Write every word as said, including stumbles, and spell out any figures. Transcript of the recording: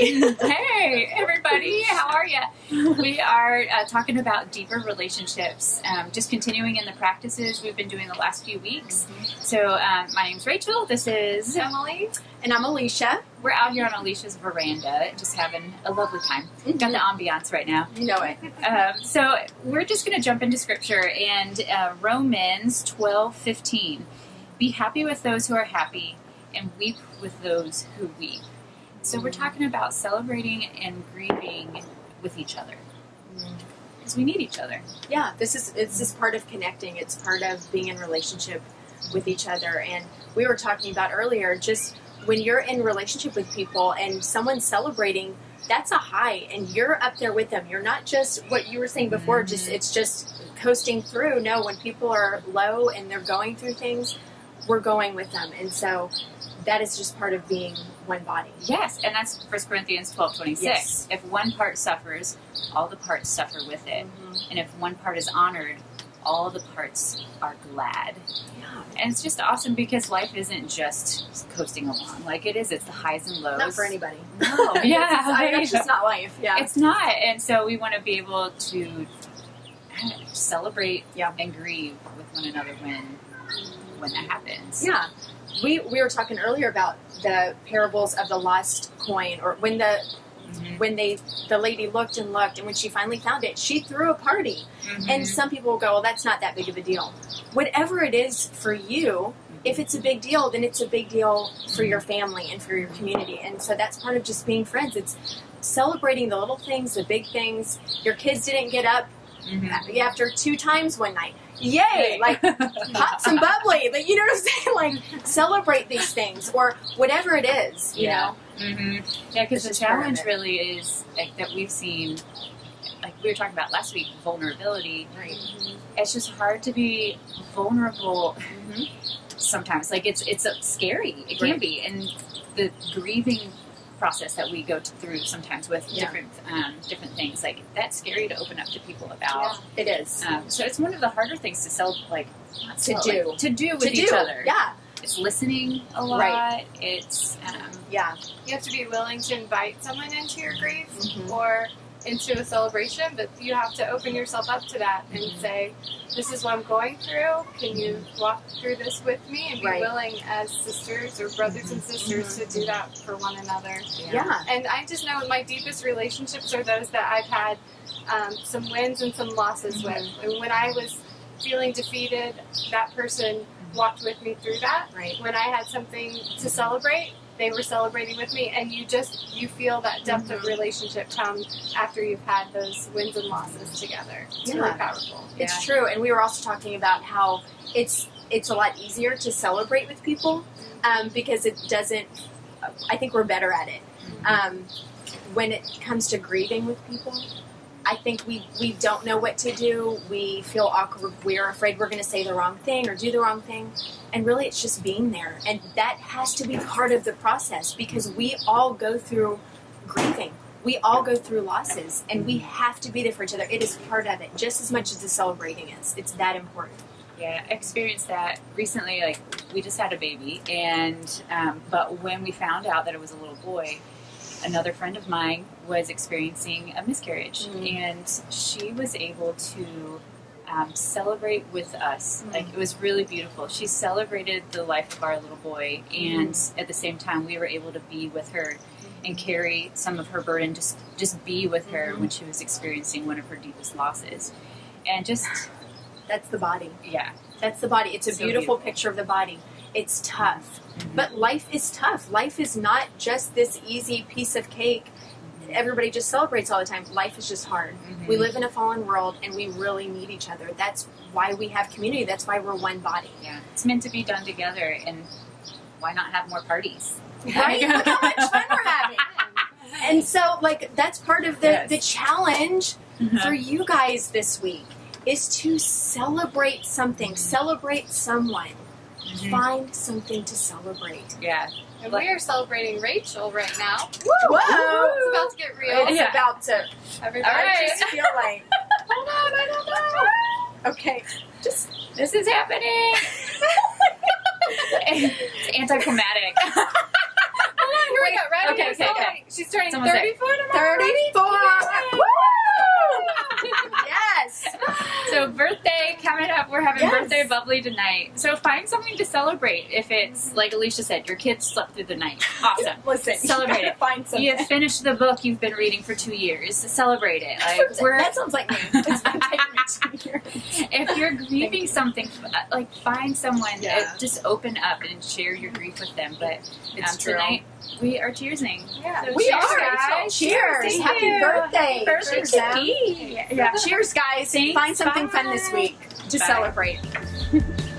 Hey, hey, everybody, how are you? We are uh, talking about deeper relationships, um, just continuing in the practices we've been doing the last few weeks. Mm-hmm. So um, my name's Rachel, this is Emily, and I'm Alicia. We're out here on Alicia's veranda, just having a lovely time. Mm-hmm. Got the ambiance right now. You know it. Um, so we're just going to jump into Scripture, and uh, Romans twelve fifteen. Be happy with those who are happy, and weep with those who weep. So we're talking about celebrating and grieving with each other, because we need each other. Yeah, this is it's just part of connecting. It's part of being in relationship with each other. And we were talking about earlier, just when you're in relationship with people and someone's celebrating, that's a high, and you're up there with them. You're not just what you were saying before. Mm-hmm. Just it's just coasting through. No, when people are low and they're going through things, we're going with them, and so. That is just part of being one body. Yes, and that's First Corinthians twelve twenty-six. Yes. If one part suffers, all the parts suffer with it. Mm-hmm. And if one part is honored, all the parts are glad. Yeah. And it's just awesome because life isn't just coasting along. Like it is, it's the highs and lows. Not for anybody. No. Yeah. It's, I mean, it's just not life. Yeah. It's not. And so we want to be able to celebrate yeah. and grieve with one another when when that happens. Yeah. We, we were talking earlier about the parables of the lost coin, or when the mm-hmm. when they the lady looked and looked, and when she finally found it, she threw a party. Mm-hmm. And some people will go, well, that's not that big of a deal. Whatever it is for you, if it's a big deal, then it's a big deal for your family and for your community. And so that's part of just being friends. It's celebrating the little things, the big things. Your kids didn't get up mm-hmm. after two times one night. Yay! Like, pop some bubbly. Like, you know what I'm saying? Like, celebrate these things, or whatever it is, you yeah. know? Mm-hmm. Yeah, because the challenge really is, like, that we've seen, like we were talking about last week, vulnerability. Right? Mm-hmm. It's just hard to be vulnerable mm-hmm. sometimes. Like, it's, it's scary. It right. can be. And the grieving process that we go through sometimes with yeah. different um, different things, like that's scary to open up to people about. Yeah, it is. Um, so it's one of the harder things to sell, like not to sell, do like, to do with to each do. other. Yeah, it's listening a lot. Right. It's um, yeah. You have to be willing to invite someone into your grief mm-hmm. or into a celebration, but you have to open yourself up to that and mm-hmm. say, "This is what I'm going through. Can you walk through this with me?" And be right. willing as sisters or brothers mm-hmm. and sisters mm-hmm. to do that for one another. Yeah. yeah. And I just know my deepest relationships are those that I've had um, some wins and some losses mm-hmm. with. And when I was feeling defeated, that person walked with me through that. Right. When I had something to celebrate, they were celebrating with me, and you just, you feel that depth mm-hmm. of relationship come after you've had those wins and losses together. It's yeah. really powerful. It's yeah. true, and we were also talking about how it's it's a lot easier to celebrate with people um, because it doesn't, I think we're better at it. Mm-hmm. Um, when it comes to grieving with people, I think we, we don't know what to do, we feel awkward, we're afraid we're going to say the wrong thing or do the wrong thing, and really it's just being there, and that has to be part of the process, because we all go through grieving, we all go through losses, and we have to be there for each other. It is part of it, just as much as the celebrating is. It's that important. Yeah, I experienced that recently. Like, we just had a baby, and um, but when we found out that it was a little boy, another friend of mine was experiencing a miscarriage, mm. and she was able to um, celebrate with us. Mm. Like, it was really beautiful. She celebrated the life of our little boy, and mm. at the same time, we were able to be with her and carry some of her burden, just, just be with her mm. when she was experiencing one of her deepest losses. And just... That's the body. Yeah. That's the body. It's a so beautiful, beautiful picture of the body. It's tough. Mm-hmm. But life is tough. Life is not just this easy piece of cake. Everybody just celebrates all the time. Life is just hard. Mm-hmm. We live in a fallen world, and we really need each other. That's why we have community. That's why we're one body. Yeah, it's meant to be done together, and why not have more parties? Right? Look how much fun we're having. And so, like, that's part of the, yes. the challenge mm-hmm. for you guys this week is to celebrate something, celebrate someone. Mm-hmm. Find something to celebrate. Yeah. And we are celebrating Rachel right now. Woo! Whoa! It's about to get real. It's yeah. about to. Everybody All right. just feel like, hold on, I don't know. Okay. Just, this is happening. It's anticlimactic. Hold on, here we go. Right okay, okay, okay. She's turning Someone thirty-four tomorrow. thirty-four. Woo! Yes. So birthday, coming up. We're having yes. birthday bubbly tonight. So find something to celebrate. If it's, like Alicia said, your kids slept through the night. Awesome. Listen. Celebrate it. Find something. You have finished the book you've been reading for two years. Celebrate it. Like, we're, that sounds like me. It's been taking me two years. If you're grieving you. something, like find someone. Yeah. To just open up and share your grief with them. But it's um, true. Tonight, we are cheersing. Yeah. So we cheers, are. Guys. Cheers. Cheers. Happy you. birthday. Happy birthday. Yeah. Yeah. Cheers, guys. Thanks. Find something Bye. fun this week to Bye. celebrate.